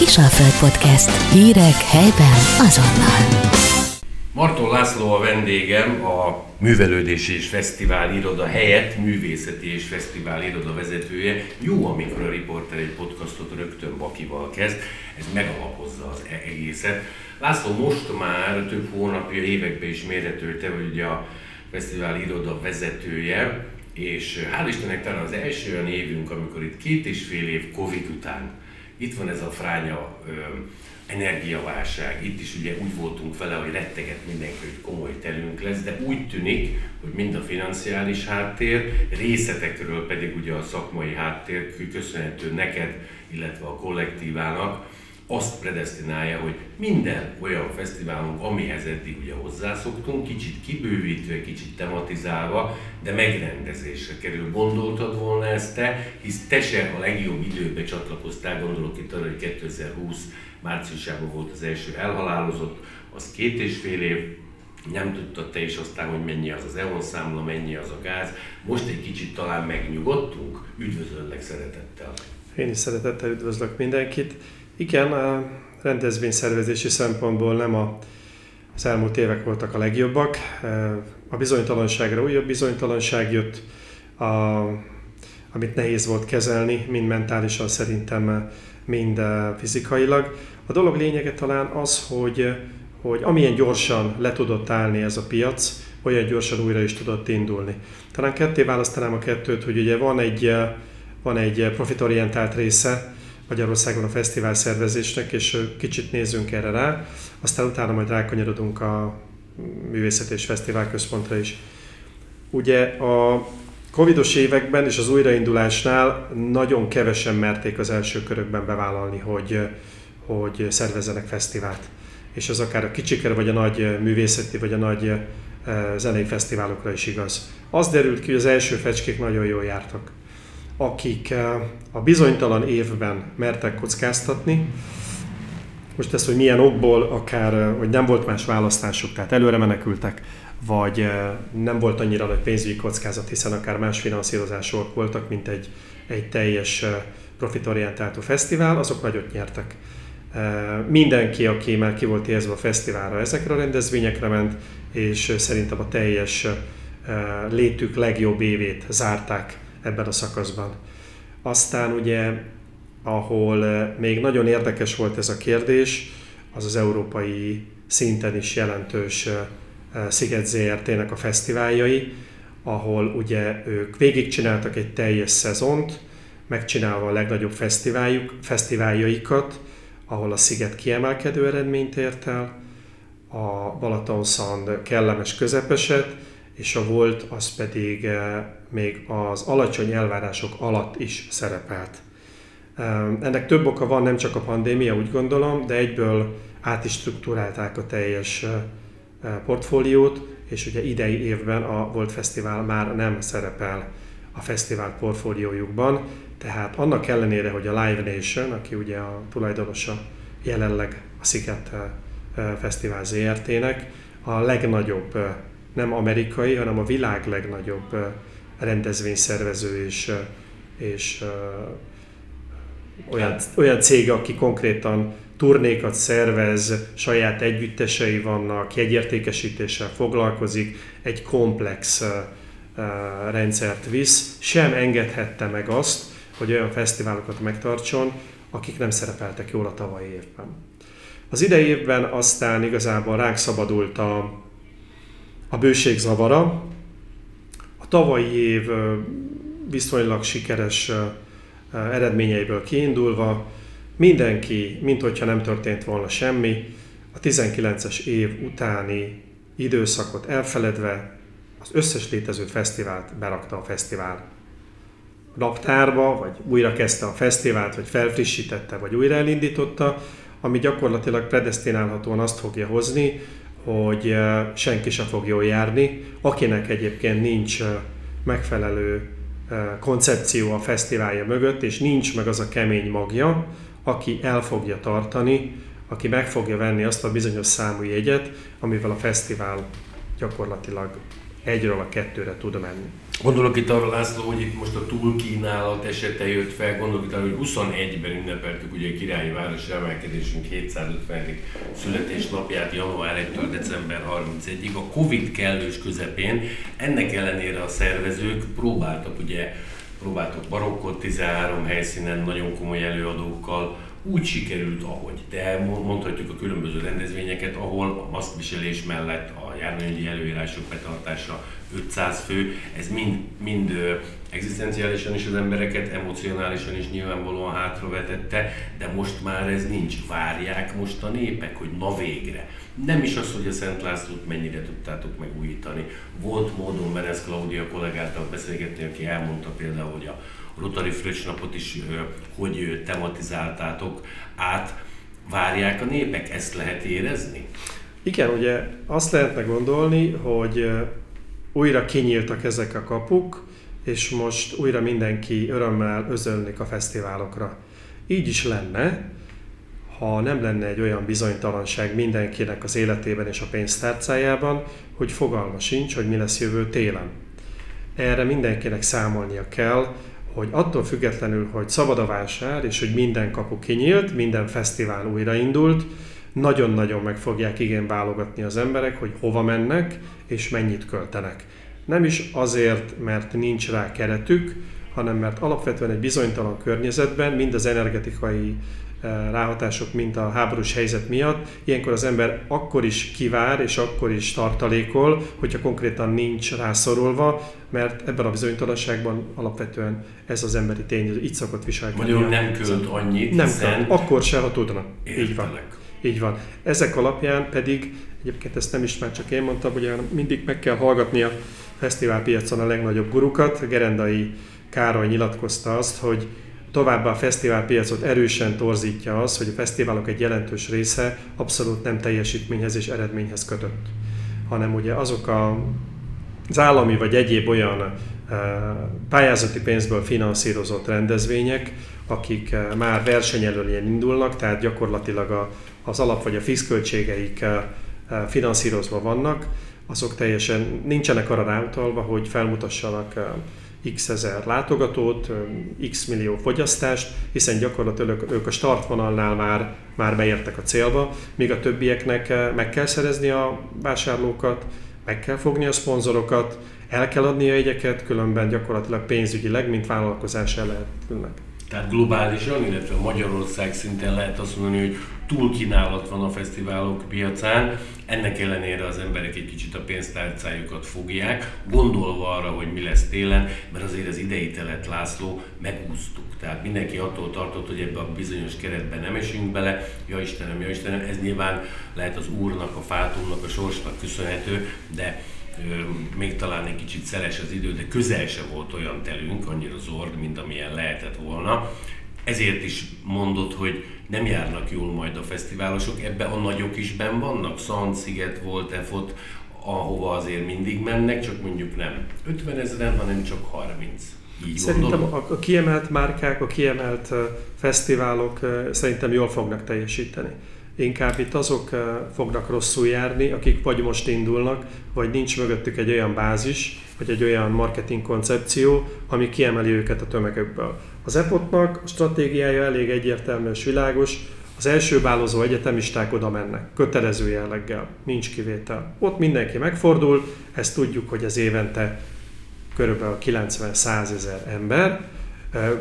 Kisalföld Podcast. Hírek helyben azonnal. Marton László a vendégem, a Művelődési és Fesztivál Iroda helyett Művészeti és Fesztivál Iroda vezetője. Jó, amikor a riporter egy podcastot rögtön bakival kezd, ez megalapozza az egészet. László, most már több hónapja, években is mérhető te vagy ugye a Fesztivál Iroda vezetője, és hál' Istennek talán az első olyan évünk, amikor itt 2,5 év Covid után itt van ez a fránya energiaválság. Itt is ugye úgy voltunk vele, hogy rettegett mindenki, hogy komoly telünk lesz, de úgy tűnik, hogy mind a financiális háttér, részletekről pedig ugye a szakmai háttér, köszönhető neked, illetve a kollektívának, azt predesztinálja, hogy minden olyan fesztiválunk, amihez eddig ugye hozzászoktunk, kicsit kibővítve, kicsit tematizálva, de megrendezésre kerül. Gondoltad volna ezt te, hisz te se a legjobb időbe csatlakoztál, gondolok itt arra, hogy 2020 márciusában volt az első elhalálozott, az 2,5 év, nem tudtad te is aztán, hogy mennyi az EON számla, mennyi az a gáz. Most egy kicsit talán megnyugodtunk, üdvözöllek szeretettel. Én is szeretettel üdvözlök mindenkit. Igen, a rendezvényszervezési szempontból nem az elmúlt évek voltak a legjobbak. A bizonytalanságra újabb bizonytalanság jött, amit nehéz volt kezelni, mind mentálisan szerintem, mind fizikailag. A dolog lényege talán az, hogy amilyen gyorsan le tudott állni ez a piac, olyan gyorsan újra is tudott indulni. Talán ketté választanám a kettőt, hogy ugye van egy profitorientált része Magyarországon a fesztivál szervezésnek, és kicsit nézzünk erre rá, aztán utána majd rákanyarodunk a Művészeti és Fesztivál Központra is. Ugye a covidos években és az újraindulásnál nagyon kevesen merték az első körökben bevállalni, hogy szervezzenek fesztivált. És az akár a kicsikre, vagy a nagy művészeti, vagy a nagy zenei fesztiválokra is igaz. Az derült ki, hogy az első fecskék nagyon jól jártak. Akik a bizonytalan évben mertek kockáztatni. Most ez, hogy milyen okból, akár, hogy nem volt más választásuk, tehát előre menekültek, vagy nem volt annyira nagy pénzügyi kockázat, hiszen akár más finanszírozások voltak, mint egy teljes profitorientáltú fesztivál, azok nagyot nyertek. Mindenki, aki már ki volt éhezve a fesztiválra, ezekre a rendezvényekre ment, és szerintem a teljes létük legjobb évét zárták ebben a szakaszban. Aztán ugye, ahol még nagyon érdekes volt ez a kérdés, az európai szinten is jelentős Sziget ZRT-nek a fesztiváljai, ahol ugye ők végigcsináltak egy teljes szezont, megcsinálva a legnagyobb fesztiváljaikat, ahol a Sziget kiemelkedő eredményt ért el, a Balaton Sound kellemes közepeset, és a Volt az pedig még az alacsony elvárások alatt is szerepelt. Ennek több oka van, nem csak a pandémia, úgy gondolom, de egyből át is struktúrálták a teljes portfóliót, és ugye idei évben a Volt Fesztivál már nem szerepel a fesztivál portfóliójukban, tehát annak ellenére, hogy a Live Nation, aki ugye a tulajdonosa jelenleg a Sziget Fesztivál ZRT-nek, a legnagyobb, nem amerikai, hanem a világ legnagyobb rendezvényszervező és olyan cég, aki konkrétan turnékat szervez, saját együttesei vannak, jegyértékesítéssel foglalkozik, egy komplex rendszert visz, sem engedhette meg azt, hogy olyan fesztiválokat megtartson, akik nem szerepeltek jól a tavalyi évben. Az idei évben aztán igazából ránk szabadult a bőség zavara. A tavalyi év viszonylag sikeres eredményeiből kiindulva mindenki, minthogyha nem történt volna semmi, a 19-es év utáni időszakot elfeledve az összes létező fesztivált berakta a fesztivál naptárba, vagy újra kezdte a fesztivált, vagy felfrissítette, vagy újra elindította, ami gyakorlatilag predesztinálhatóan azt fogja hozni, hogy senki sem fog jól járni, akinek egyébként nincs megfelelő koncepció a fesztiválja mögött, és nincs meg az a kemény magja, aki el fogja tartani, aki meg fogja venni azt a bizonyos számú jegyet, amivel a fesztivál gyakorlatilag 1-ről a 2-re tud menni. Gondolok itt arra, László, hogy itt most a túlkínálat esete jött fel, gondolok itt arra, hogy 21-ben ünnepeltük ugye a királyi városi emelkedésünk 750. születésnapját január 1-től december 31-ig, a Covid kellős közepén. Ennek ellenére a szervezők próbáltak barokkot 13 helyszínen nagyon komoly előadókkal, úgy sikerült, ahogy. De mondhatjuk a különböző rendezvényeket, ahol a maszkviselés mellett a járványügyi előírások betartása 500 fő, ez mind egzisztenciálisan is az embereket, emocionálisan is nyilvánvalóan hátravetette, de most már ez nincs. Várják most a népek, hogy na végre. Nem is az, hogy a Szent Lászlót mennyire tudtátok megújítani. Volt módon Venez Klaudia kollégáltal beszélgetni, aki elmondta például, hogy a Rotary Fröccs napot is, hogy tematizáltátok át. Várják a népek? Ezt lehet érezni? Igen, ugye azt lehetne gondolni, hogy újra kinyíltak ezek a kapuk, és most újra mindenki örömmel özönlik a fesztiválokra. Így is lenne, ha nem lenne egy olyan bizonytalanság mindenkinek az életében és a pénztárcájában, hogy fogalma sincs, hogy mi lesz jövő télen. Erre mindenkinek számolnia kell, hogy attól függetlenül, hogy szabad a vásár, és hogy minden kapu kinyílt, minden fesztivál újraindult, nagyon-nagyon meg fogják válogatni az emberek, hogy hova mennek és mennyit költenek. Nem is azért, mert nincs rá keretük, hanem mert alapvetően egy bizonytalan környezetben, mind az energetikai ráhatások, mint a háborús helyzet miatt, ilyenkor az ember akkor is kivár és akkor is tartalékol, hogyha konkrétan nincs rászorulva, mert ebben a bizonytalanságban alapvetően ez az emberi tényező így szokott viselkedni. Magyarul nem költ annyit, nem hiszen... költ, akkor se, ha tudna. Így van. Így van. Ezek alapján pedig, egyébként ezt nem is már csak én mondtam, hogy mindig meg kell hallgatni a fesztiválpiacon a legnagyobb gurukat. Gerendai Károly nyilatkozta azt, hogy továbbá a fesztiválpiacot erősen torzítja az, hogy a fesztiválok egy jelentős része abszolút nem teljesítményhez és eredményhez kötött, hanem ugye azok az állami vagy egyéb olyan pályázati pénzből finanszírozott rendezvények, akik már versenyelőnyben indulnak, tehát gyakorlatilag az alap vagy a fixköltségeik finanszírozva vannak, azok teljesen nincsenek arra ráutalva, hogy felmutassanak x ezer látogatót, x millió fogyasztást, hiszen gyakorlatilag ők a startvonalnál már beértek a célba, míg a többieknek meg kell szerezni a vásárlókat, meg kell fogni a szponzorokat, el kell adni a jegyeket, különben gyakorlatilag pénzügyileg, mint vállalkozás lehetnek. Tehát globálisan, illetve Magyarország szinten lehet azt mondani, hogy túlkínálat van a fesztiválok piacán, ennek ellenére az emberek egy kicsit a pénztárcájukat fogják, gondolva arra, hogy mi lesz télen, mert azért az idei telet, László, megúsztuk. Tehát mindenki attól tartott, hogy ebbe a bizonyos keretbe nem esünk bele. Ja Istenem, ez nyilván lehet az úrnak, a fátumnak, a sorsnak köszönhető, de még talán egy kicsit szeles az idő, de közel se volt olyan telünk, annyira zord, mint amilyen lehetett volna. Ezért is mondod, hogy nem járnak jól majd a fesztiválosok, ebben a nagyok is benn vannak? Szent-Sziget volt, Efot, ahova azért mindig mennek, csak mondjuk nem 50 000, hanem csak 30. Így szerintem a kiemelt márkák, a kiemelt fesztiválok szerintem jól fognak teljesíteni. Inkább itt azok fognak rosszul járni, akik vagy most indulnak, vagy nincs mögöttük egy olyan bázis, vagy egy olyan marketing koncepció, ami kiemeli őket a tömegekből. Az EPOT-nak a stratégiája elég egyértelmű és világos, az elsőbálozó egyetemisták oda mennek, kötelező jelleggel, nincs kivétel. Ott mindenki megfordul, ezt tudjuk, hogy az évente kb. 90-100 000 ember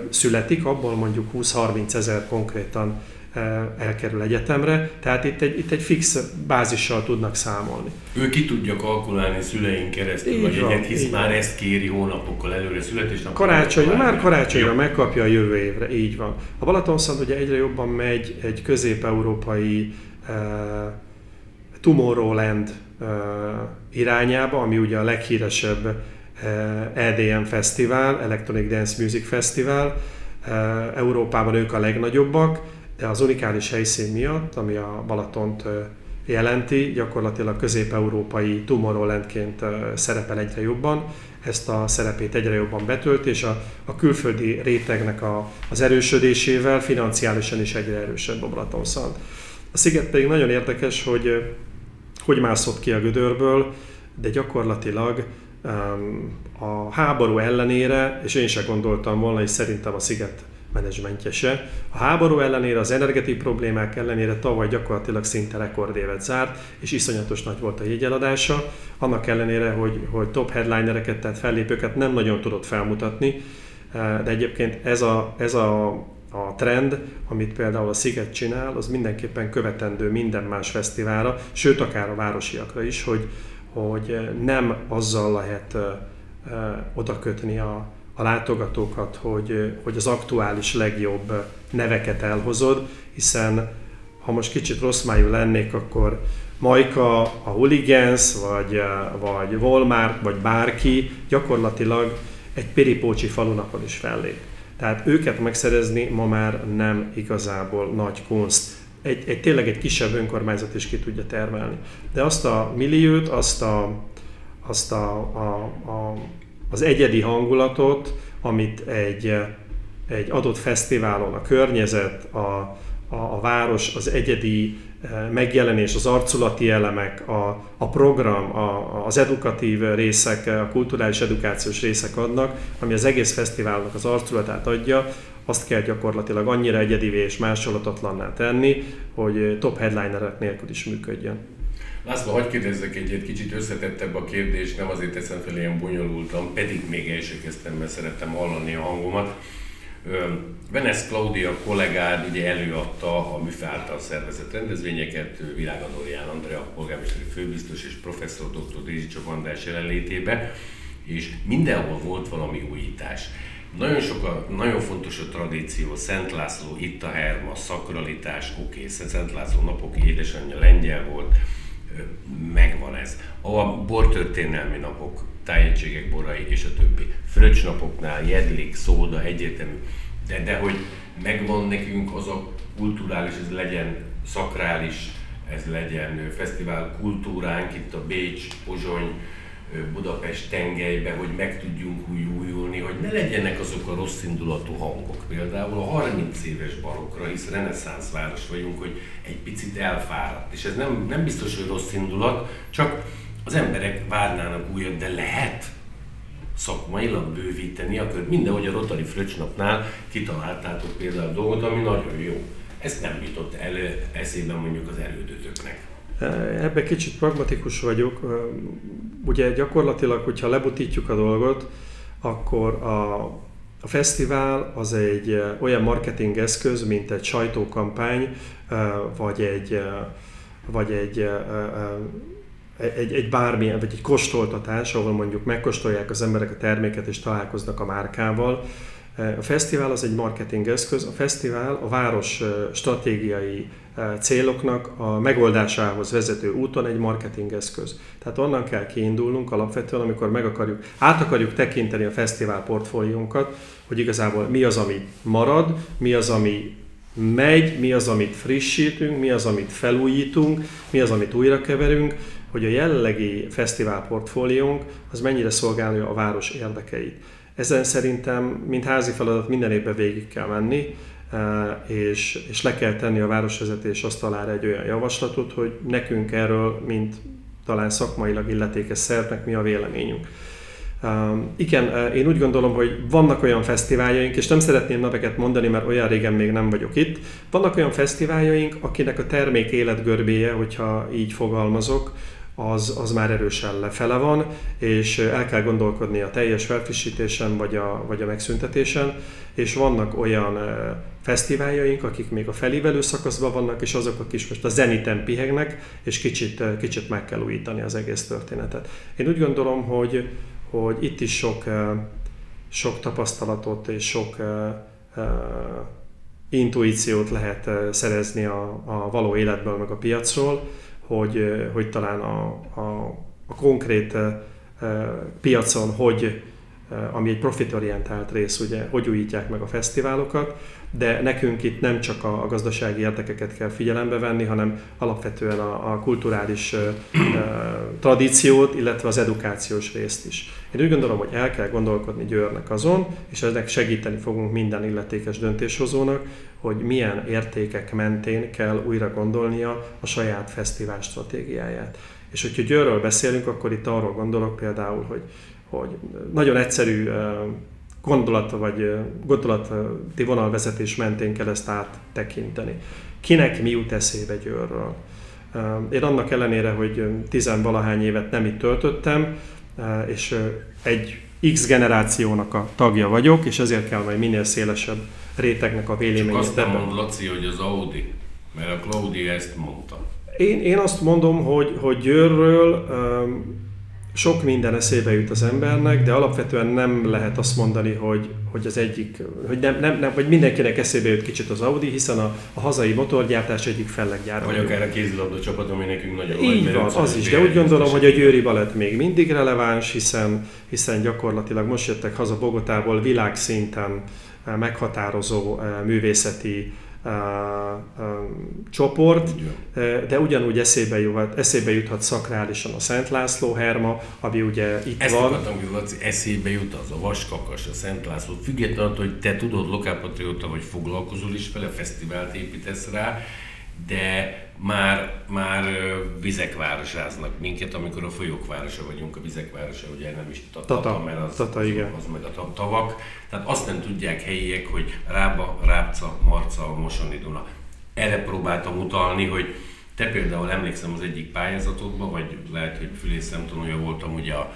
születik, abból mondjuk 20-30 000 konkrétan elkerül egyetemre, tehát itt egy fix bázissal tudnak számolni. Ő ki tudja kalkulálni szüleink keresztül a jegyet, hisz már ezt kéri hónapokkal előre születésnapra. Karácsonyra megkapja a jövő évre, így van. A Balaton Sound ugye egyre jobban megy egy közép-európai Tomorrowland irányába, ami ugye a leghíresebb EDM fesztivál, Electronic Dance Music Festival. Európában ők a legnagyobbak, de az unikális helyszín miatt, ami a Balatont jelenti, gyakorlatilag közép-európai Tomorrowlandként szerepel egyre jobban, ezt a szerepét egyre jobban betölt, és a külföldi rétegnek az erősödésével financiálisan is egyre erősebb a Balaton Sound. A sziget pedig nagyon érdekes, hogy mászott ki a gödörből, de gyakorlatilag A háború ellenére, és én sem gondoltam volna, és szerintem a Sziget menedzsmentje se, a háború ellenére, az energetikai problémák ellenére tavaly gyakorlatilag szinte rekordévet zárt, és iszonyatos nagy volt a jegyeladása, annak ellenére, hogy top headlinereket, tehát fellépőket nem nagyon tudott felmutatni, de egyébként ez a trend, amit például a Sziget csinál, az mindenképpen követendő minden más fesztiválra, sőt akár a városiakra is, hogy nem azzal lehet odakötni a látogatókat, hogy az aktuális legjobb neveket elhozod, hiszen ha most kicsit rossz májú lennék, akkor Majka, a Hooligans, vagy Walmart, vagy bárki gyakorlatilag egy piripócsi falunapon is fellép. Tehát őket megszerezni ma már nem igazából nagy kunst. Tényleg egy kisebb önkormányzat is ki tudja termelni. De azt a milliót, az egyedi hangulatot, amit egy adott fesztiválon a környezet, a város, az egyedi megjelenés, az arculati elemek, a program, az edukatív részek, a kulturális edukációs részek adnak, ami az egész fesztiválnak az arculatát adja, azt kell gyakorlatilag annyira egyedivé és másolhatatlanná tenni, hogy top headlinerek nélkül is működjön. László, hadd kérdezzek egy kicsit összetettebb a kérdés, nem azért teszem fel ilyen bonyolultan, pedig még el sem kezdtem, mert szerettem hallani a hangomat. Venesz Klaudia kollégád ugye előadta a MÜFE által szervezett rendezvényeket Virág Adorján Andrea polgármesteri főbiztos és professzor dr. Drizsicsok András jelenlétébe, és mindenhol volt valami újítás. Nagyon fontos a tradíció, Szent László, itt a herma, szakralitás, oké, Szent László napok édesanyja lengyel volt, megvan ez. A bortörténelmi napok, tájegységek borai és a többi. Fröccsnapoknál jedlik, szóda, egyértelmű. De hogy megvan nekünk az a kulturális, ez legyen szakrális, ez legyen fesztivál kultúránk itt a Bécs, Pozsony, Budapest tengelybe, hogy meg tudjunk újulni, hogy ne legyenek azok a rossz indulatú hangok. Például a 30 éves barokra, hisz reneszánsz város vagyunk, hogy egy picit elfáradt. És ez nem biztos, hogy rossz indulat, csak az emberek várnának újat, de lehet szakmailag bővíteni a kört. Mindenhogy a Rotary Fröccsnapnál kitaláltátok például a dolgot, ami nagyon jó. Ezt nem jutott elő eszébe mondjuk az elődötöknek. Ebben kicsit pragmatikus vagyok. Ugye gyakorlatilag, hogyha lebutítjuk a dolgot, akkor a fesztivál az egy olyan marketing eszköz, mint egy sajtókampány, vagy egy bármilyen, vagy egy kóstoltatás, ahol mondjuk megkóstolják az emberek a terméket és találkoznak a márkával. A fesztivál az egy marketing eszköz, a fesztivál a város stratégiai céloknak a megoldásához vezető úton egy marketing eszköz. Tehát onnan kell kiindulnunk alapvetően, amikor át akarjuk tekinteni a fesztivál portfóliónkat, hogy igazából mi az, ami marad, mi az, ami megy, mi az, amit frissítünk, mi az, amit felújítunk, mi az, amit újrakeverünk, hogy a jelenlegi fesztivál portfóliónk az mennyire szolgálja a város érdekeit. Ezen szerintem, mint házi feladat minden évben végig kell menni, és le kell tenni a városvezetés asztalára egy olyan javaslatot, hogy nekünk erről, mint talán szakmailag illetékes szervnek mi a véleményünk. Igen, én úgy gondolom, hogy vannak olyan fesztiváljaink, és nem szeretném neveket mondani, mert olyan régen még nem vagyok itt, vannak olyan fesztiváljaink, akinek a termék életgörbéje, hogyha így fogalmazok, az már erősen lefele van, és el kell gondolkodni a teljes felfrissítésen, vagy a megszüntetésen, és vannak olyan fesztiváljaink, akik még a felívelő szakaszban vannak, és azok, akik most a zeniten pihegnek, és kicsit meg kell újítani az egész történetet. Én úgy gondolom, hogy itt is sok tapasztalatot és sok intuíciót lehet szerezni a való életből, meg a piacról, hogy talán a konkrét piacon, ami egy profitorientált rész, ugye, hogy újítják meg a fesztiválokat, de nekünk itt nem csak a gazdasági érdekeket kell figyelembe venni, hanem alapvetően a kulturális tradíciót, illetve az edukációs részt is. Én úgy gondolom, hogy el kell gondolkodni Győrnek azon, és ennek segíteni fogunk minden illetékes döntéshozónak, hogy milyen értékek mentén kell újra gondolnia a saját fesztivál stratégiáját. És hogyha Győrről beszélünk, akkor itt arról gondolok például, hogy nagyon egyszerű gondolata vagy gondolati vonalvezetés mentén kell ezt áttekinteni. Kinek mi jut eszébe Győrről? Én annak ellenére, hogy 10-valahány évet nem itt töltöttem, és egy X generációnak a tagja vagyok, és ezért kell majd minél szélesebb rétegnek a véleményét. Csak azt mondom, Laci, hogy az Audi, mert a Claudia ezt mondta. Én azt mondom, hogy Győrről sok minden eszébe jut az embernek, de alapvetően nem lehet azt mondani, hogy az egyik, hogy nem, vagy mindenkinek eszébe jut kicsit az Audi, hiszen a hazai motorgyártás egyik felleggyára. Vagy akár a kézilabda csapat, ami nekünk nagyon. Így van, az is, de úgy gondolom, hogy a Győri Balett még mindig releváns, hiszen gyakorlatilag most jöttek haza Bogotából világszinten meghatározó művészeti csoport, de ugyanúgy eszébe juthat szakrálisan a Szent László herma, ami ugye itt ezt van. Ezt akartam, Laci, eszébe jut az a Vaskakas, a Szent László, függetlenül, hogy te tudod, lokálpatrióta vagy, foglalkozol is vele, fesztivált építesz rá, de már vizek városáznak minket, amikor a folyók városa vagyunk, a vizek városa, ugye nem is Tata, mert az meg a tavak. Tehát azt nem tudják helyiek, hogy Rába, Rábca, Marca, Mosoni Duna. Erre próbáltam utalni, hogy te például emlékszem az egyik pályázatodban, vagy lehet, hogy fülészszemtanúja voltam ugye a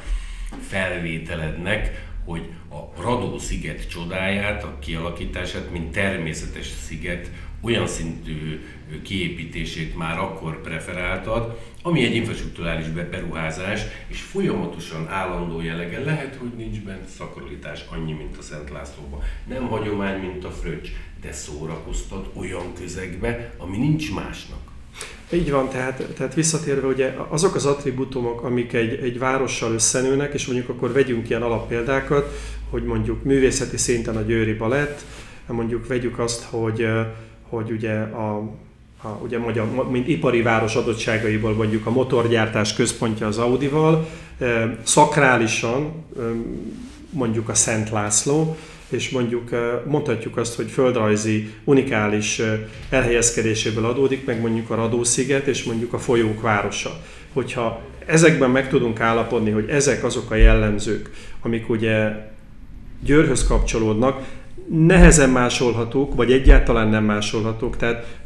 felvételednek, hogy a Radó-sziget csodáját, a kialakítását, mint természetes sziget, olyan szintű kiépítését már akkor preferáltad, ami egy infrastrukturális beruházás, és folyamatosan állandó jellege, lehet, hogy nincs bent szakralitás annyi, mint a Szent Lászlóban. Nem hagyomány, mint a fröccs, de szórakoztat olyan közegbe, ami nincs másnak. Így van, tehát visszatérve, ugye azok az attribútumok, amik egy várossal összenőnek, és mondjuk akkor vegyünk ilyen alappéldákat, hogy mondjuk művészeti szinten a Győri Balett, mondjuk vegyük azt, hogy ugye ugye magyar, mint ipari város adottságaiból mondjuk a motorgyártás központja az Audival, szakrálisan mondjuk a Szent László, és mondjuk mondhatjuk azt, hogy földrajzi, unikális elhelyezkedéséből adódik, meg mondjuk a Radó-sziget és mondjuk a folyók városa. Hogyha ezekben meg tudunk állapodni, hogy ezek azok a jellemzők, amik ugye Győrhöz kapcsolódnak, nehezen másolhatók, vagy egyáltalán nem másolhatók,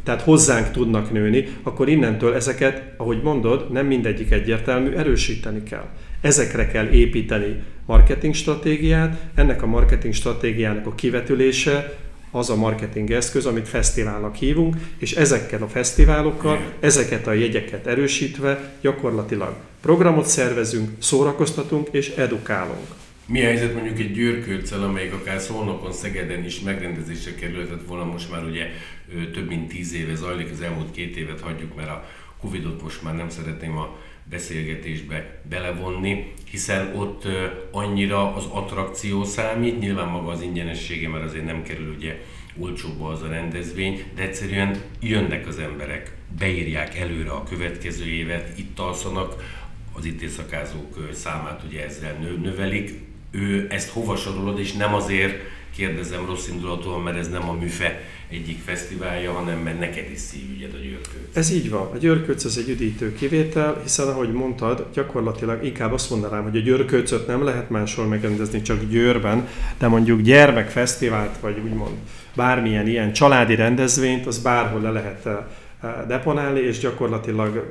tehát hozzánk tudnak nőni, akkor innentől ezeket, ahogy mondod, nem mindegyik egyértelmű, erősíteni kell. Ezekre kell építeni marketing stratégiát, ennek a marketing stratégiának a kivetülése az a marketing eszköz, amit fesztiválnak hívunk, és ezekkel a fesztiválokkal, ezeket a jegyeket erősítve gyakorlatilag programot szervezünk, szórakoztatunk és edukálunk. Mi a helyzet mondjuk egy Győrkőccel, amelyik akár Szolnokon, Szegeden is megrendezésre kerülhetett volna, most már ugye több mint 10 éve zajlik, az elmúlt 2 évet hagyjuk, mert a Covidot most már nem szeretném a beszélgetésbe belevonni, hiszen ott annyira az attrakció számít, nyilván maga az ingyenessége, mert azért nem kerül ugye olcsóba az a rendezvény, de egyszerűen jönnek az emberek, beírják előre a következő évet, itt alszanak, az itt éjszakázók számát ugye ezzel növelik. Ő ezt hova sorolod, és nem azért kérdezem rossz indulatúan, mert ez nem a MÜFE egyik fesztiválja, hanem mert neked is szívügyed a Győrkőc. Ez így van. A Győrkőc az egy üdítő kivétel, hiszen ahogy mondtad, gyakorlatilag inkább azt mondanám, hogy a Győrkőcöt nem lehet máshol megrendezni, csak Győrben, de mondjuk gyermekfesztivált, vagy úgymond bármilyen ilyen családi rendezvényt, az bárhol le lehet deponálni, és gyakorlatilag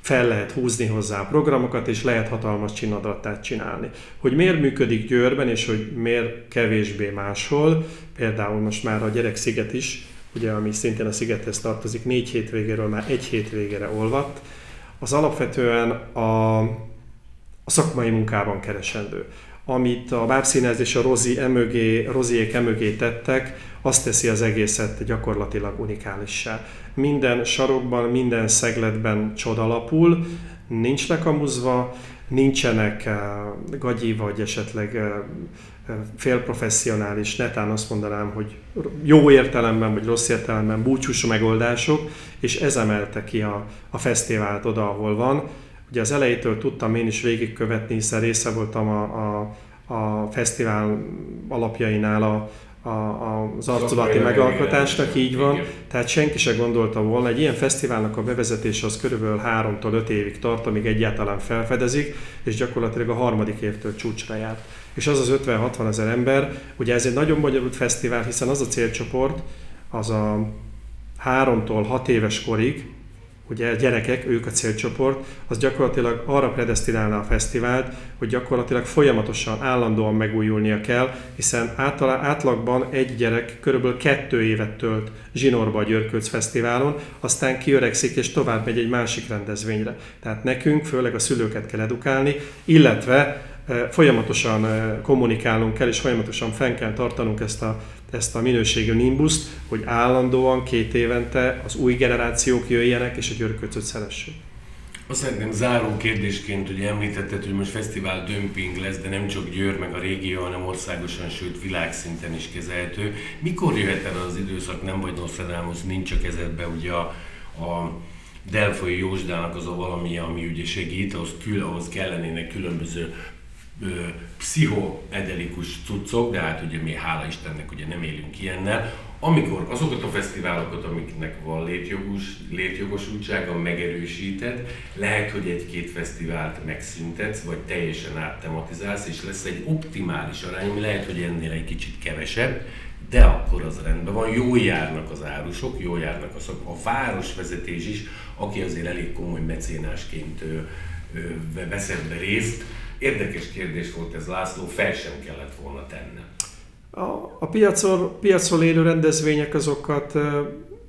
fel lehet húzni hozzá programokat, és lehet hatalmas csinadratát csinálni. Hogy miért működik Győrben, és hogy miért kevésbé máshol, például most már a Gyereksziget is, ugye, ami szintén a szigethez tartozik, 4 hétvégéről már 1 hétvégére olvadt, az alapvetően a szakmai munkában keresendő. Amit a Bábszínház és a Roziék emögé tettek, azt teszi az egészet gyakorlatilag unikálissá. Minden sarokban, minden szegletben csodalapul, nincs lekamuzva, nincsenek gagyi vagy esetleg félprofesszionális, netán azt mondanám, hogy jó értelemben vagy rossz értelemben búcsús megoldások, és ez emelte ki a fesztivált oda, ahol van. Ugye az elejétől tudtam én is végigkövetni, hiszen része voltam a fesztivál alapjainál a az arculati megalkotásnak, így van. Igen. Tehát senki se gondolta volna, egy ilyen fesztiválnak a bevezetése az körülbelül 3-5 évig tart, amíg egyáltalán felfedezik, és gyakorlatilag a harmadik évtől csúcsra járt. És az az 50-60 ezer ember, ugye ez egy nagyon bonyolult fesztivál, hiszen az a célcsoport, az a 3-6 éves korig, ugye gyerekek, ők a célcsoport, az gyakorlatilag arra predesztinálna a fesztivált, hogy gyakorlatilag folyamatosan, állandóan megújulnia kell, hiszen átlagban egy gyerek körülbelül 2 évet tölt zsinórba a Győrkőc fesztiválon, aztán kiöregszik és tovább megy egy másik rendezvényre. Tehát nekünk főleg a szülőket kell edukálni, illetve folyamatosan kommunikálnunk kell, és folyamatosan fenn kell tartanunk ezt a minőségű nimbuszt, hogy állandóan 2 évente az új generációk jöjjenek, és a Győrkőcöt szeressék. Azt szerintem záró kérdésként, ugye említetted, hogy most fesztivál dömping lesz, de nem csak Győr meg a régió, hanem országosan, sőt világszinten is kezelhető. Mikor jöhet el az időszak, nem vagy Nostradamus, nincs a kezedben ugye a Delfai Józsdának az a valami, ami ugye segít, ahhoz kellenének különböző pszichoedelikus cuccok, de hát ugye mi hála Istennek ugye nem élünk ilyennel, amikor azokat a fesztiválokat, amiknek van létjogosultsága, megerősített, lehet, hogy 1-2 fesztivált megszüntetsz, vagy teljesen áttematizálsz, és lesz egy optimális arány, lehet, hogy ennél egy kicsit kevesebb, de akkor az rendben van, jól járnak az árusok, jól járnak a szakma, a városvezetés is, aki azért elég komoly mecénásként veszett be részt. Érdekes kérdés volt ez, László, fel sem kellett volna tennem. A piacon élő rendezvények azokat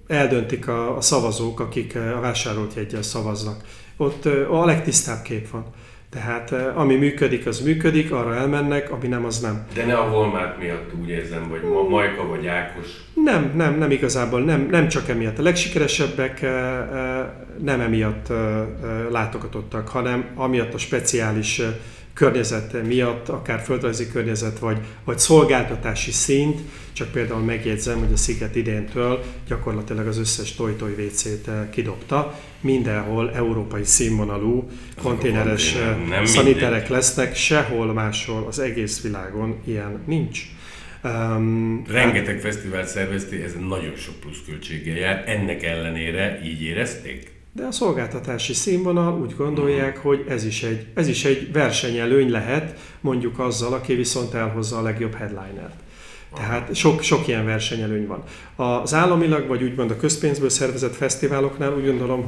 eldöntik a szavazók, akik a vásárolt jeggyel szavaznak. Ott a legtisztább kép van. Tehát ami működik, az működik, arra elmennek, ami nem, az nem. De ne a Walmart miatt, úgy érzem, vagy Majka vagy Ákos. Nem igazából, nem csak emiatt. A legsikeresebbek nem emiatt látogatottak, hanem amiatt a speciális környezet miatt, akár földrajzi környezet, vagy szolgáltatási szint, csak például megjegyzem, hogy a Sziget idéntől gyakorlatilag az összes tojtoj WC-t kidobta, mindenhol európai színvonalú konténeres szaniterek lesznek, sehol máshol az egész világon ilyen nincs. Rengeteg fesztivált szervezték, ez nagyon sok pluszköltséggel jár, ennek ellenére így érezték? De a szolgáltatási színvonal úgy gondolják, hogy ez is egy versenyelőny lehet, mondjuk azzal, aki viszont elhozza a legjobb headlinert. Tehát sok ilyen versenyelőny van. Az államilag, vagy úgymond a közpénzből szervezett fesztiváloknál úgy gondolom,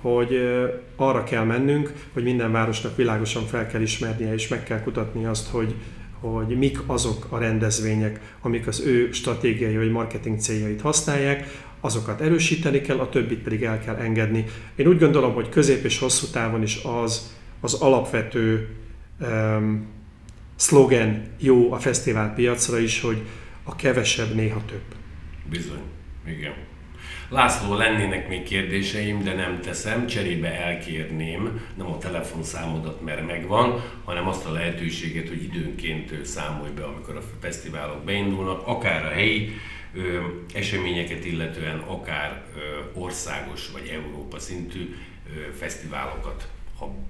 hogy arra kell mennünk, hogy minden városnak világosan fel kell ismernie, és meg kell kutatni azt, hogy mik azok a rendezvények, amik az ő stratégiai vagy marketing céljait használják, azokat erősíteni kell, a többit pedig el kell engedni. Én úgy gondolom, hogy közép és hosszú távon is az alapvető szlogen jó a fesztivál piacra is, hogy a kevesebb néha több. Bizony, igen. László, lennének még kérdéseim, de nem teszem, cserébe elkérném nem a telefonszámodat, mert megvan, hanem azt a lehetőséget, hogy időnként számolj be, amikor a fesztiválok beindulnak, akár a helyi eseményeket illetően, akár országos vagy Európa szintű fesztiválokat,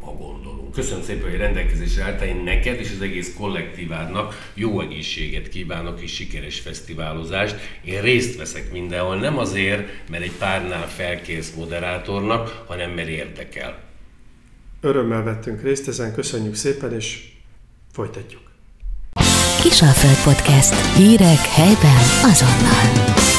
ha gondolunk. Köszönöm szépen, hogy rendelkezésre álltál, én neked és az egész kollektívádnak jó egészséget kívánok és sikeres fesztiválozást. Én részt veszek mindenhol, nem azért, mert egy párnál felkérsz moderátornak, hanem mert érdekel. Örömmel vettünk részt ezen, köszönjük szépen és folytatjuk. Kisalföld Podcast. Hírek helyben azonnal.